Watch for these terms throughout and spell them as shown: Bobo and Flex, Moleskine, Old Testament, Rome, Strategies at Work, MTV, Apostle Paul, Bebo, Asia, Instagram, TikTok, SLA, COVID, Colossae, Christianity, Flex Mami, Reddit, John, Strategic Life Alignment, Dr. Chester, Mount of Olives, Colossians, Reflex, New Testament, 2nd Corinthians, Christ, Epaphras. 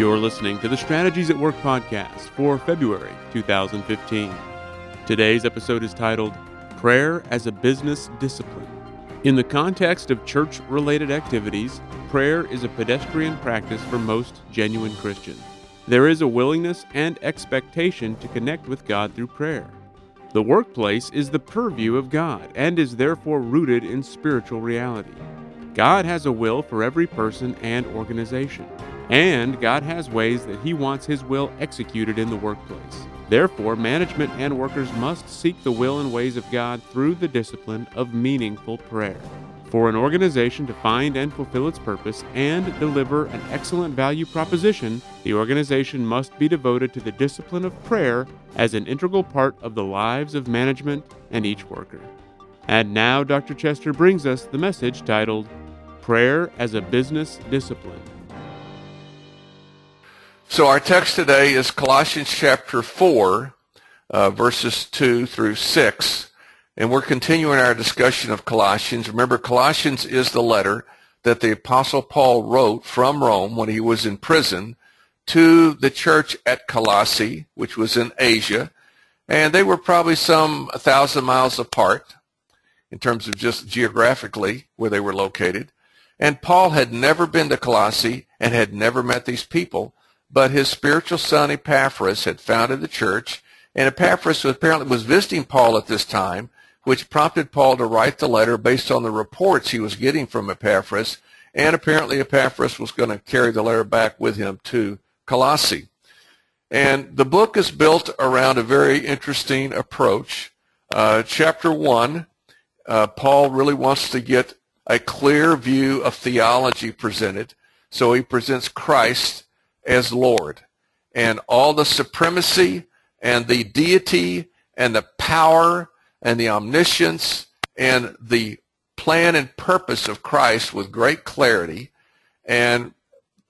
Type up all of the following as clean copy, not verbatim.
You're listening to the Strategies at Work podcast for February 2015. Today's episode is titled, Prayer as a Business Discipline. In the context of church-related activities, prayer is a pedestrian practice for most genuine Christians. There is a willingness and expectation to connect with God through prayer. The workplace is the purview of God and is therefore rooted in spiritual reality. God has a will for every person and organization, and God has ways that He wants His will executed in the workplace. Therefore, management and workers must seek the will and ways of God through the discipline of meaningful prayer. For an organization to find and fulfill its purpose and deliver an excellent value proposition, the organization must be devoted to the discipline of prayer as an integral part of the lives of management and each worker. And now Dr. Chester brings us the message titled, Prayer as a Business Discipline. So our text today is Colossians chapter 4, verses 2 through 6. And we're continuing our discussion of Colossians. Remember, Colossians is the letter that the Apostle Paul wrote from Rome when he was in prison to the church at Colossae, which was in Asia. And they were probably some 1,000 miles apart in terms of just geographically where they were located. And Paul had never been to Colossae and had never met these people, but his spiritual son Epaphras had founded the church. And Epaphras apparently was visiting Paul at this time, which prompted Paul to write the letter based on the reports he was getting from Epaphras, and apparently Epaphras was going to carry the letter back with him to Colossae. And the book is built around a very interesting approach. Chapter 1, Paul really wants to get a clear view of theology presented, so he presents Christ as Lord, and all the supremacy and the deity and the power and the omniscience and the plan and purpose of Christ with great clarity, and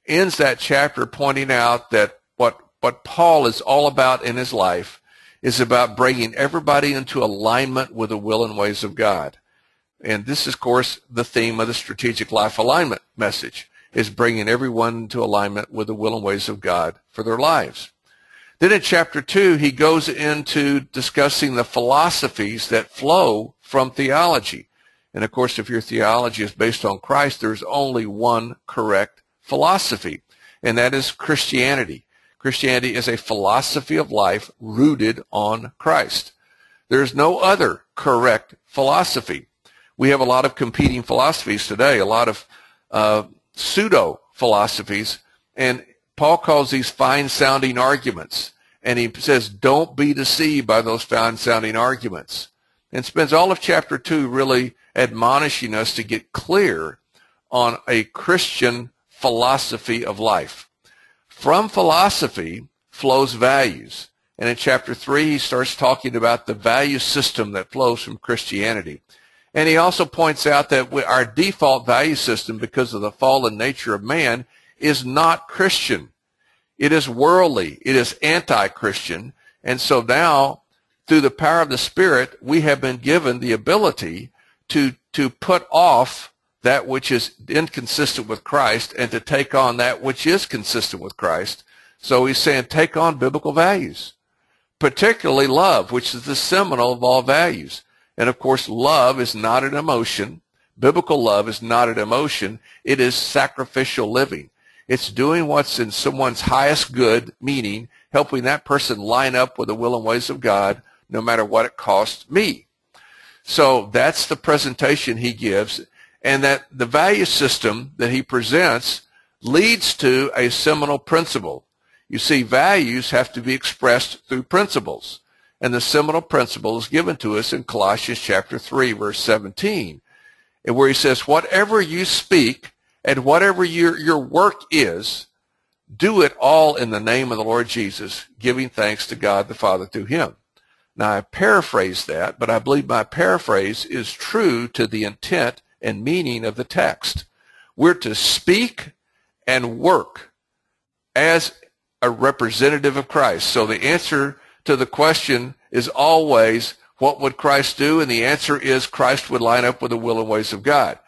ends that chapter pointing out that what Paul is all about in his life is about bringing everybody into alignment with the will and ways of God. And this is, of course, the theme of the Strategic Life Alignment message, is bringing everyone into alignment with the will and ways of God for their lives. Then in chapter 2, he goes into discussing the philosophies that flow from theology. And, of course, if your theology is based on Christ, there's only one correct philosophy, and that is Christianity. Christianity is a philosophy of life rooted on Christ. There's no other correct philosophy. We have a lot of competing philosophies today, a lot of pseudo-philosophies, and Paul calls these fine-sounding arguments, and he says, don't be deceived by those fine-sounding arguments, and spends all of chapter 2 really admonishing us to get clear on a Christian philosophy of life. From philosophy flows values, and in chapter 3 he starts talking about the value system that flows from Christianity, and he also points out that our default value system, because of the fallen nature of man, is not Christian. It is worldly. It is anti-Christian. And so now, through the power of the Spirit, we have been given the ability to put off that which is inconsistent with Christ and to take on that which is consistent with Christ. So he's saying, take on biblical values, particularly love, which is the seminal of all values. And of course, love is not an emotion. Biblical love is not an emotion. It is sacrificial living. It's doing what's in someone's highest good, meaning helping that person line up with the will and ways of God, no matter what it costs me. So that's the presentation he gives, and that the value system that he presents leads to a seminal principle. You see, values have to be expressed through principles, and the seminal principle is given to us in Colossians chapter 3, verse 17, where he says, whatever you speak, and whatever your work is, do it all in the name of the Lord Jesus, giving thanks to God the Father through him. Now, I paraphrase that, but I believe my paraphrase is true to the intent and meaning of the text. We're to speak and work as a representative of Christ. So the answer to the question is always, what would Christ do? And the answer is, Christ would line up with the will and ways of God.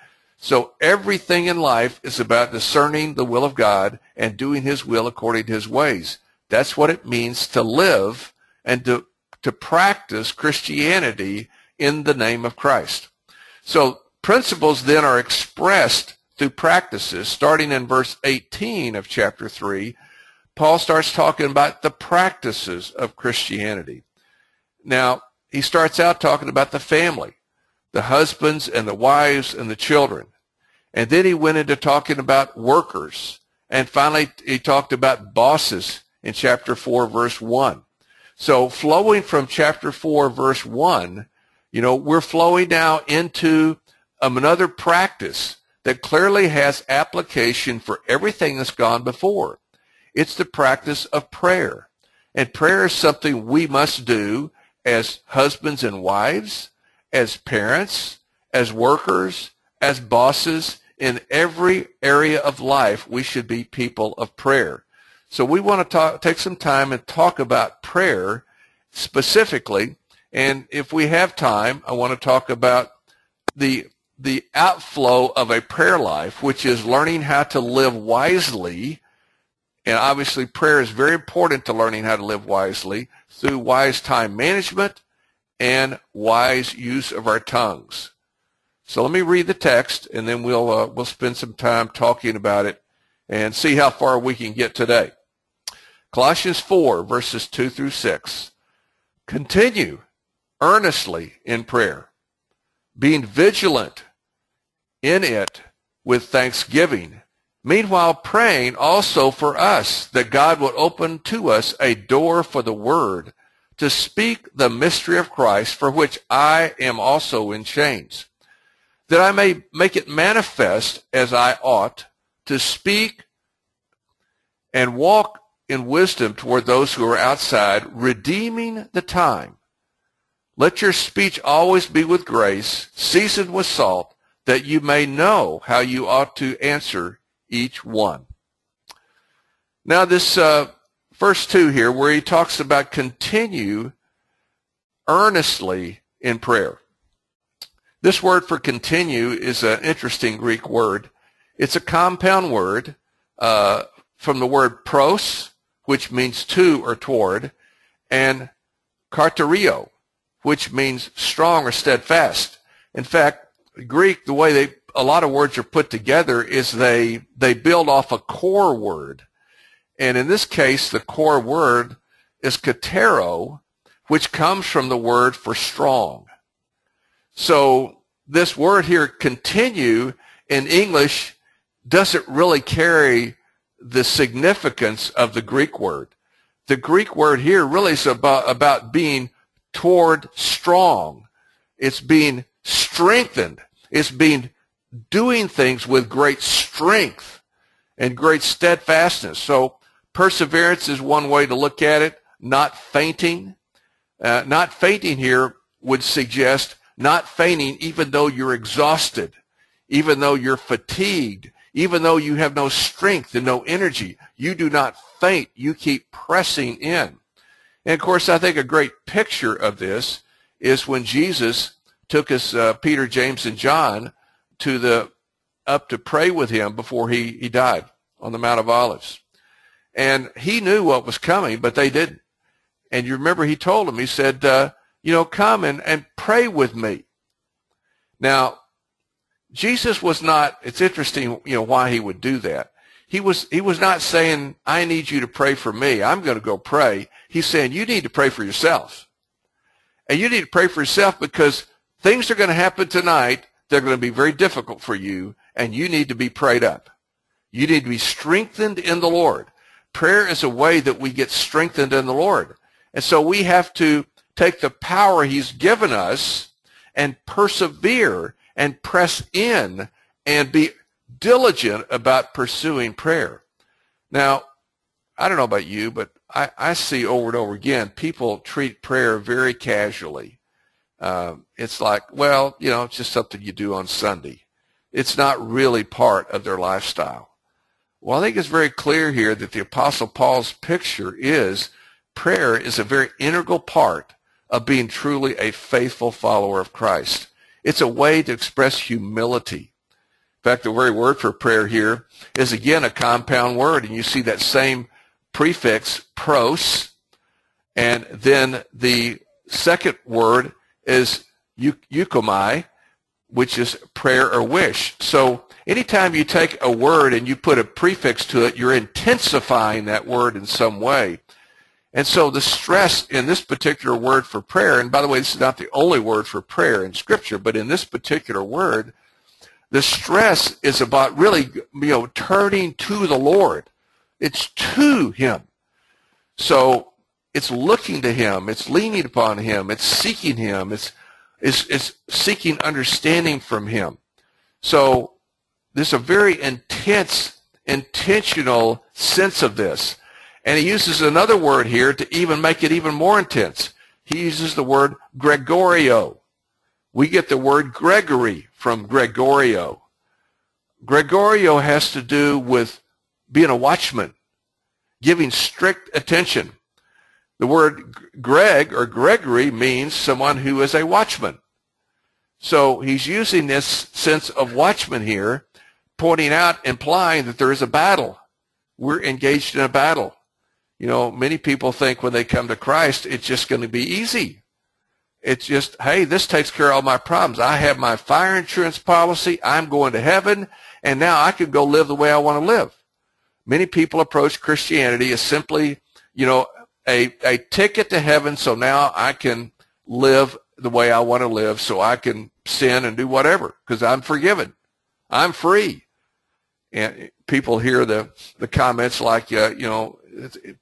So everything in life is about discerning the will of God and doing his will according to his ways. That's what it means to live and to practice Christianity in the name of Christ. So principles then are expressed through practices. Starting in verse 18 of chapter 3, Paul starts talking about the practices of Christianity. Now, he starts out talking about the family, the husbands and the wives and the children. And then he went into talking about workers. And finally, he talked about bosses in chapter 4, verse 1. So flowing from chapter 4, verse 1, we're flowing now into another practice that clearly has application for everything that's gone before. It's the practice of prayer. And prayer is something we must do as husbands and wives, as parents, as workers, as bosses. In every area of life, we should be people of prayer. So we want to take some time and talk about prayer specifically. And if we have time, I want to talk about the outflow of a prayer life, which is learning how to live wisely. And obviously prayer is very important to learning how to live wisely through wise time management and wise use of our tongues. So let me read the text, and then we'll spend some time talking about it and see how far we can get today. Colossians 4, verses 2 through 6. Continue earnestly in prayer, being vigilant in it with thanksgiving. Meanwhile, praying also for us that God would open to us a door for the word to speak the mystery of Christ, for which I am also in chains, that I may make it manifest as I ought to speak and walk in wisdom toward those who are outside, redeeming the time. Let your speech always be with grace, seasoned with salt, that you may know how you ought to answer each one. Now this verse 2 here, where he talks about continue earnestly in prayer. This word for continue is an interesting Greek word. It's a compound word from the word pros, which means to or toward, and karterio, which means strong or steadfast. In fact, Greek, the way a lot of words are put together is they build off a core word. And in this case, the core word is katero, which comes from the word for strong. So this word here, continue, in English doesn't really carry the significance of the Greek word. The Greek word here really is about being toward strong. It's being strengthened. It's being doing things with great strength and great steadfastness. So perseverance is one way to look at it. Not fainting. Not fainting here would suggest not fainting even though you're exhausted, even though you're fatigued, even though you have no strength and no energy. You do not faint. You keep pressing in. And, of course, I think a great picture of this is when Jesus took his Peter, James, and John up to pray with him before he died on the Mount of Olives. And he knew what was coming, but they didn't. And you remember he told them, he said, come and pray with me. Now, Jesus was not, it's interesting, why he would do that. He was not saying, I need you to pray for me. I'm going to go pray. He's saying, you need to pray for yourself. And you need to pray for yourself because things are going to happen tonight. They're going to be very difficult for you, and you need to be prayed up. You need to be strengthened in the Lord. Prayer is a way that we get strengthened in the Lord. And so we have to take the power he's given us and persevere and press in and be diligent about pursuing prayer. Now, I don't know about you, but I see over and over again people treat prayer very casually. It's like, it's just something you do on Sunday. It's not really part of their lifestyle. Well, I think it's very clear here that the Apostle Paul's picture is prayer is a very integral part of being truly a faithful follower of Christ. It's a way to express humility, In fact, the very word for prayer here is, again, a compound word. And you see that same prefix, pros, and then the second word is eukomai, which is prayer or wish. So anytime you take a word and you put a prefix to it, you're intensifying that word in some way. And so the stress in this particular word for prayer, and by the way, this is not the only word for prayer in Scripture, but in this particular word, the stress is about really, turning to the Lord. It's to Him. So it's looking to Him. It's leaning upon Him. It's seeking Him. It's seeking understanding from Him. So there's a very intense, intentional sense of this. And he uses another word here to even make it even more intense. He uses the word Gregorio. We get the word Gregory from Gregorio. Gregorio has to do with being a watchman, giving strict attention. The word Greg or Gregory means someone who is a watchman. So he's using this sense of watchman here, pointing out, implying that there is a battle. We're engaged in a battle. Many people think when they come to Christ, it's just going to be easy. It's just, hey, this takes care of all my problems. I have my fire insurance policy. I'm going to heaven, and now I can go live the way I want to live. Many people approach Christianity as simply, a ticket to heaven, so now I can live the way I want to live, so I can sin and do whatever because I'm forgiven. I'm free. And people hear the comments like,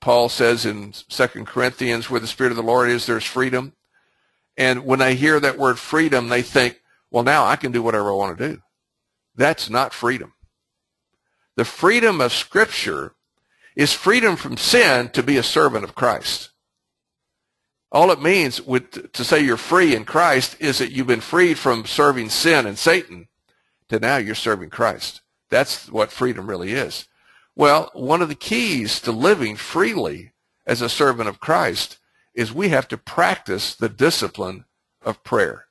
Paul says in 2nd Corinthians, where the Spirit of the Lord is, there's freedom. And when they hear that word freedom, they think, well, now I can do whatever I want to do. That's not freedom. The freedom of Scripture is freedom from sin to be a servant of Christ. All it means to say you're free in Christ is that you've been freed from serving sin and Satan to now you're serving Christ. That's what freedom really is. Well, one of the keys to living freely as a servant of Christ is we have to practice the discipline of prayer.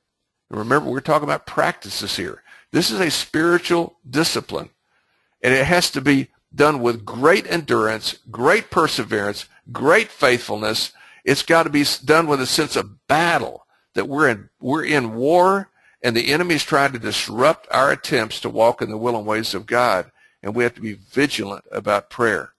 And remember, we're talking about practices here. This is a spiritual discipline, and it has to be done with great endurance, great perseverance, great faithfulness. It's got to be done with a sense of battle, that we're in war, and the enemy is trying to disrupt our attempts to walk in the will and ways of God, and we have to be vigilant about prayer.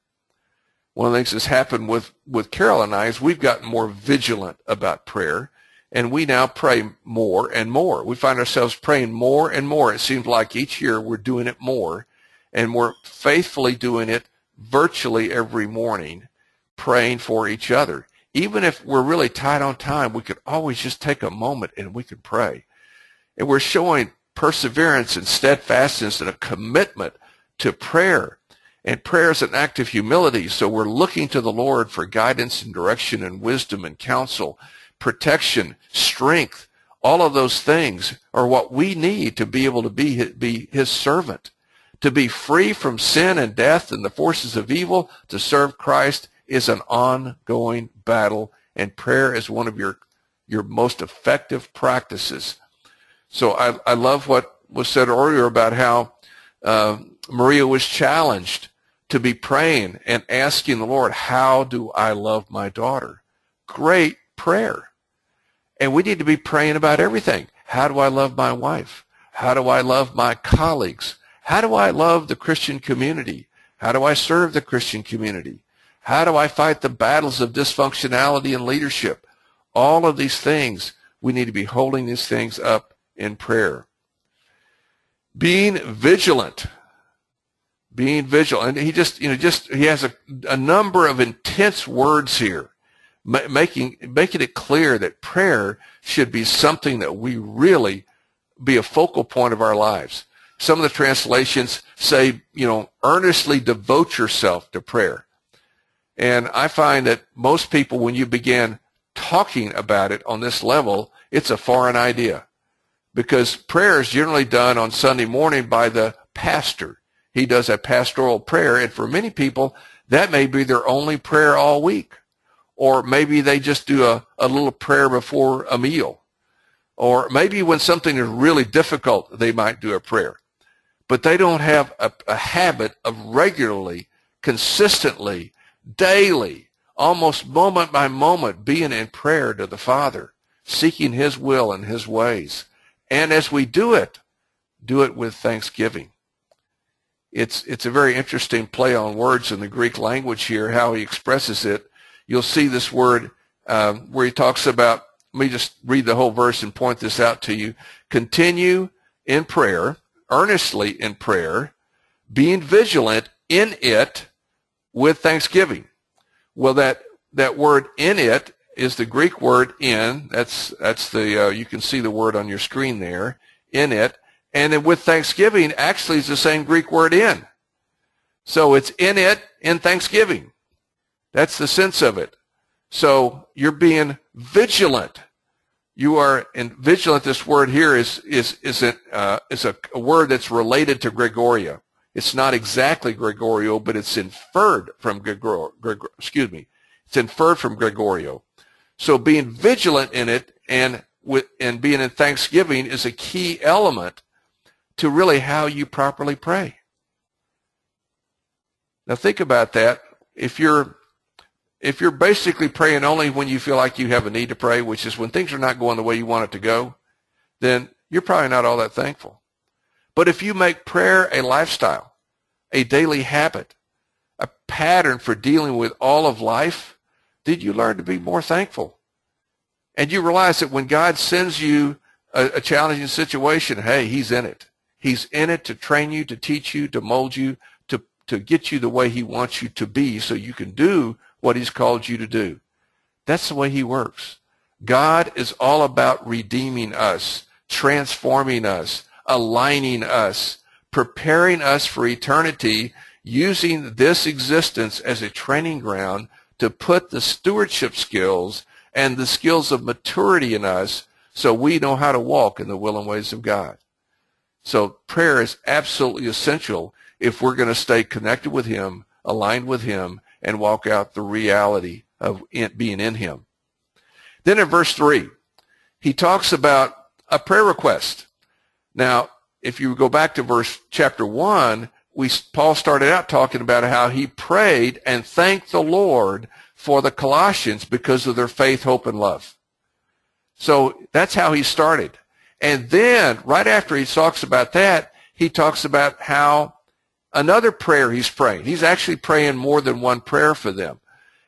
One of the things that's happened with Carol and I is we've gotten more vigilant about prayer, and we now pray more and more. We find ourselves praying more and more. It seems like each year we're doing it more, and we're faithfully doing it virtually every morning, praying for each other. Even if we're really tight on time, we could always just take a moment and we could pray. And we're showing perseverance and steadfastness and a commitment to prayer. And prayer is an act of humility, so we're looking to the Lord for guidance and direction and wisdom and counsel, protection, strength. All of those things are what we need to be able to be His servant. To be free from sin and death and the forces of evil, to serve Christ is an ongoing battle, and prayer is one of your most effective practices. So I love what was said earlier about how Maria was challenged to be praying and asking the Lord, how do I love my daughter? Great prayer. And we need to be praying about everything. How do I love my wife? How do I love my colleagues? How do I love the Christian community? How do I serve the Christian community? How do I fight the battles of dysfunctionality and leadership? All of these things, we need to be holding these things up in prayer. Being vigilant. And he has a number of intense words here, making it clear that prayer should be something that we really be a focal point of our lives. Some of the translations say, earnestly devote yourself to prayer. And I find that most people, when you begin talking about it on this level, it's a foreign idea. Because prayer is generally done on Sunday morning by the pastor. He does a pastoral prayer, and for many people, that may be their only prayer all week. Or maybe they just do a little prayer before a meal. Or maybe when something is really difficult, they might do a prayer. but they don't have a habit of regularly, consistently, daily, almost moment by moment, being in prayer to the Father, seeking His will and His ways. And as we do it with thanksgiving. It's a very interesting play on words in the Greek language here, how he expresses it. You'll see this word where he talks about, let me just read the whole verse and point this out to you. Continue in prayer, earnestly in prayer, being vigilant in it with thanksgiving. Well, that word in it is the Greek word in. That's the you can see the word on your screen there, in it. And then with thanksgiving actually is the same Greek word in. So it's in it in thanksgiving. That's the sense of it. So you're being vigilant. You are in vigilant. This word here is a word that's related to Gregorio. It's not exactly Gregorio, but it's inferred from Gregorio. It's inferred from Gregorio. So being vigilant in it and being in thanksgiving is a key element to really how you properly pray. Now think about that. If you're basically praying only when you feel like you have a need to pray, which is when things are not going the way you want it to go, then you're probably not all that thankful. But if you make prayer a lifestyle, a daily habit, a pattern for dealing with all of life, then you learn to be more thankful. And you realize that when God sends you a challenging situation, hey, He's in it. He's in it to train you, to teach you, to mold you, to get you the way He wants you to be so you can do what He's called you to do. That's the way He works. God is all about redeeming us, transforming us, aligning us, preparing us for eternity, using this existence as a training ground to put the stewardship skills and the skills of maturity in us so we know how to walk in the will and ways of God. So prayer is absolutely essential if we're going to stay connected with Him, aligned with Him, and walk out the reality of being in Him. Then in verse 3, he talks about a prayer request. Now, if you go back to chapter 1, Paul started out talking about how he prayed and thanked the Lord for the Colossians because of their faith, hope, and love. So that's how he started. And then right after he talks about that, he talks about how another prayer he's praying. He's actually praying more than one prayer for them.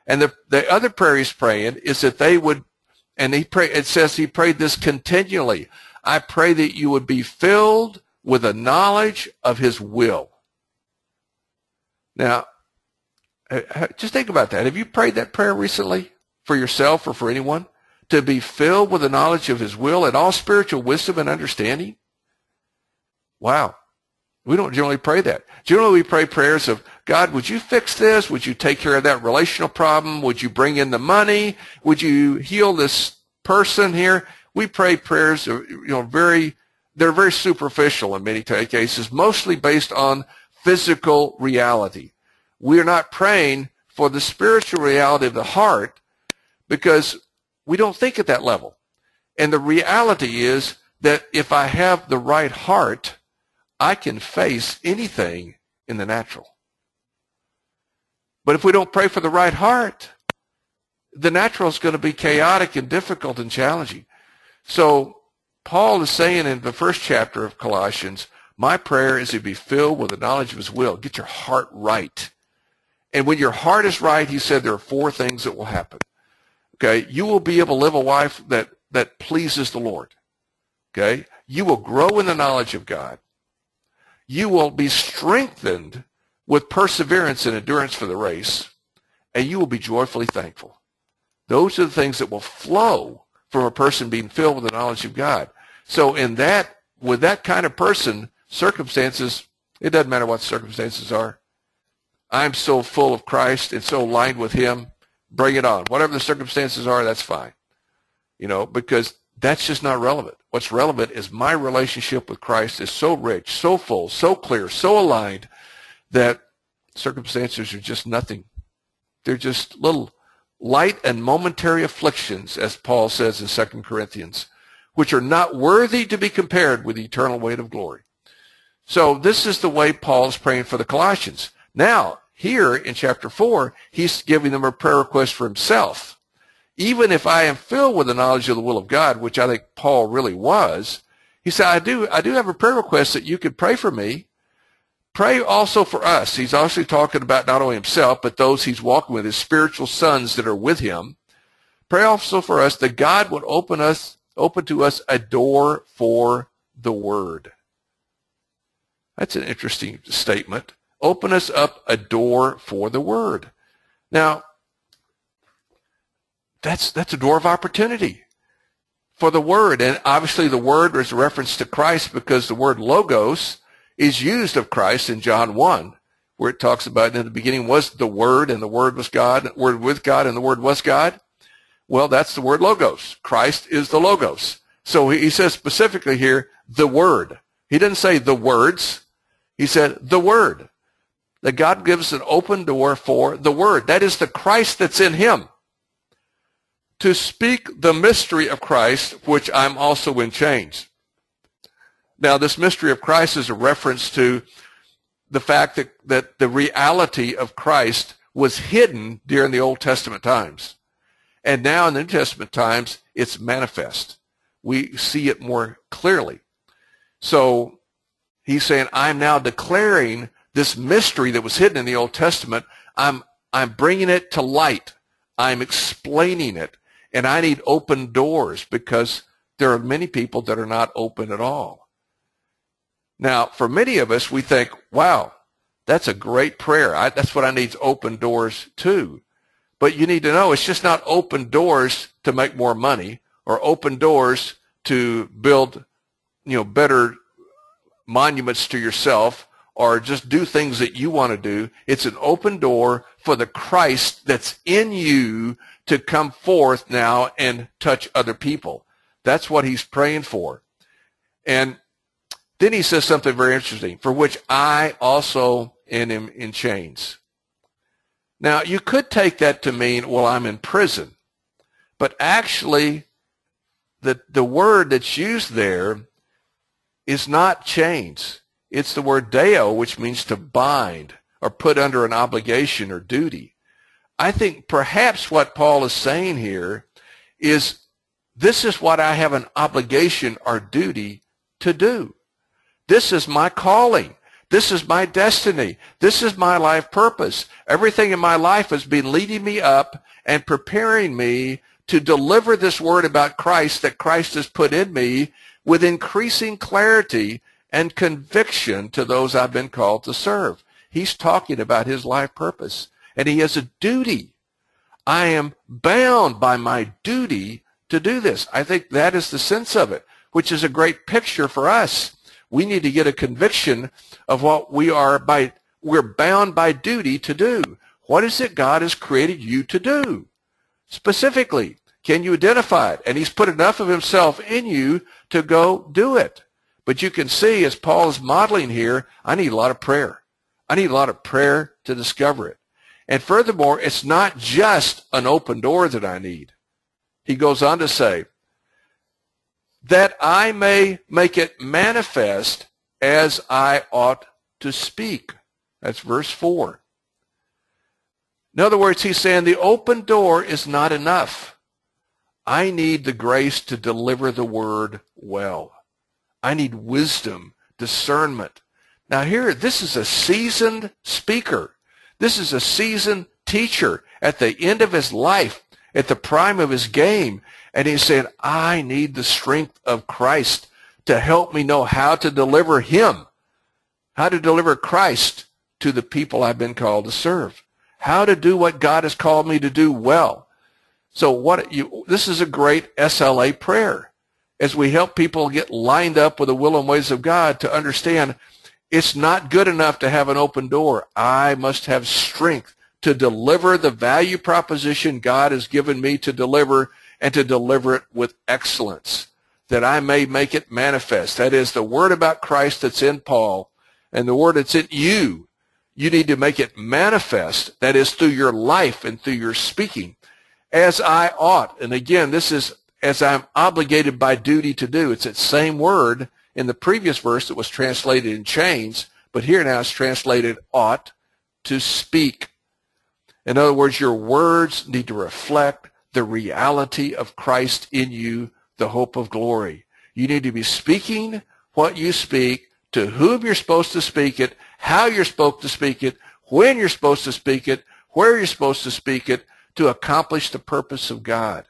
And the other prayer he's praying is that they would, and it says he prayed this continually. I pray that you would be filled with a knowledge of His will. Now, just think about that. Have you prayed that prayer recently for yourself or for anyone? To be filled with the knowledge of His will and all spiritual wisdom and understanding? Wow. We don't generally pray that. Generally, we pray prayers of, God, would you fix this? Would you take care of that relational problem? Would you bring in the money? Would you heal this person here? We pray prayers, they're very superficial in many cases, mostly based on physical reality. We are not praying for the spiritual reality of the heart because we don't think at that level. And the reality is that if I have the right heart, I can face anything in the natural. But if we don't pray for the right heart, the natural is going to be chaotic and difficult and challenging. So Paul is saying in the first chapter of Colossians, my prayer is to be filled with the knowledge of His will. Get your heart right. And when your heart is right, he said there are four things that will happen. Okay, you will be able to live a life that pleases the Lord. Okay, you will grow in the knowledge of God. You will be strengthened with perseverance and endurance for the race, and you will be joyfully thankful. Those are the things that will flow from a person being filled with the knowledge of God. So with that kind of person, circumstances, it doesn't matter what circumstances are. I'm so full of Christ and so aligned with Him, bring it on. Whatever the circumstances are, that's fine. Because that's just not relevant. What's relevant is my relationship with Christ is so rich, so full, so clear, so aligned that circumstances are just nothing. They're just little light and momentary afflictions, as Paul says in 2nd Corinthians, which are not worthy to be compared with the eternal weight of glory. So this is the way Paul's praying for the Colossians. Now, here in chapter 4, he's giving them a prayer request for himself. Even if I am filled with the knowledge of the will of God, which I think Paul really was, he said, I do have a prayer request that you could pray for me. Pray also for us. He's obviously talking about not only himself, but those he's walking with, his spiritual sons that are with him. Pray also for us that God would open to us a door for the word. That's an interesting statement. Open us up a door for the word. Now, that's a door of opportunity for the word. And obviously the word is a reference to Christ, because the word logos is used of Christ in John 1, where it talks about, in the beginning was the Word, and the Word was God, and the Word with God, and the Word was God. Well, that's the word logos. Christ is the logos. So he says specifically here, the Word. He didn't say the words. He said the Word. That God gives an open door for the Word. That is the Christ that's in him. To speak the mystery of Christ, which I'm also in chains. Now, this mystery of Christ is a reference to the fact that the reality of Christ was hidden during the Old Testament times. And now in the New Testament times, it's manifest. We see it more clearly. So he's saying, I'm now declaring this mystery that was hidden in the Old Testament. I'm bringing it to light. I'm explaining it. And I need open doors, because there are many people that are not open at all. Now, for many of us, we think, wow, that's a great prayer. That's what I need, open doors to. But you need to know it's just not open doors to make more money, or open doors to build, better monuments to yourself, or just do things that you want to do. It's an open door for the Christ that's in you to come forth now and touch other people. That's what he's praying for. And then he says something very interesting, for which I also am in chains. Now, you could take that to mean, well, I'm in prison. But actually, the word that's used there is not chains. It's the word deo, which means to bind or put under an obligation or duty. I think perhaps what Paul is saying here is, this is what I have an obligation or duty to do. This is my calling. This is my destiny. This is my life purpose. Everything in my life has been leading me up and preparing me to deliver this word about Christ that Christ has put in me with increasing clarity and conviction to those I've been called to serve. He's talking about his life purpose, and he has a duty. I am bound by my duty to do this. I think that is the sense of it, which is a great picture for us. We need to get a conviction of what we're bound by duty to do. What is it God has created you to do? Specifically, can you identify it? And he's put enough of himself in you to go do it. But you can see, as Paul is modeling here, I need a lot of prayer. I need a lot of prayer to discover it. And furthermore, it's not just an open door that I need. He goes on to say, that I may make it manifest as I ought to speak. That's verse 4. In other words, he's saying the open door is not enough. I need the grace to deliver the word well. I need wisdom, discernment. Now here, this is a seasoned speaker. This is a seasoned teacher at the end of his life, at the prime of his game. And he said, I need the strength of Christ to help me know how to deliver him, how to deliver Christ to the people I've been called to serve, how to do what God has called me to do well. So this is a great SLA prayer, as we help people get lined up with the will and ways of God to understand it's not good enough to have an open door. I must have strength to deliver the value proposition God has given me to deliver, and to deliver it with excellence, that I may make it manifest. That is the word about Christ that's in Paul, and the word that's in you. You need to make it manifest, that is through your life and through your speaking, as I ought. And again, this is as I'm obligated by duty to do. It's that same word In the previous verse, it was translated in chains, but here now it's translated ought to speak. In other words, your words need to reflect the reality of Christ in you, the hope of glory. You need to be speaking what you speak, to whom you're supposed to speak it, how you're supposed to speak it, when you're supposed to speak it, where you're supposed to speak it, to accomplish the purpose of God.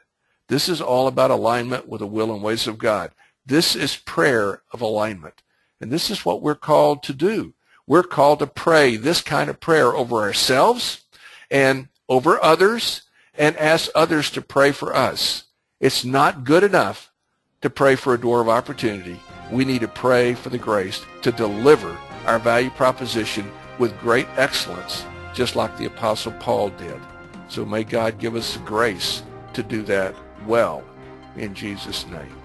This is all about alignment with the will and ways of God. This is prayer of alignment. And this is what we're called to do. We're called to pray this kind of prayer over ourselves and over others, and ask others to pray for us. It's not good enough to pray for a door of opportunity. We need to pray for the grace to deliver our value proposition with great excellence, just like the Apostle Paul did. So may God give us the grace to do that well, in Jesus' name.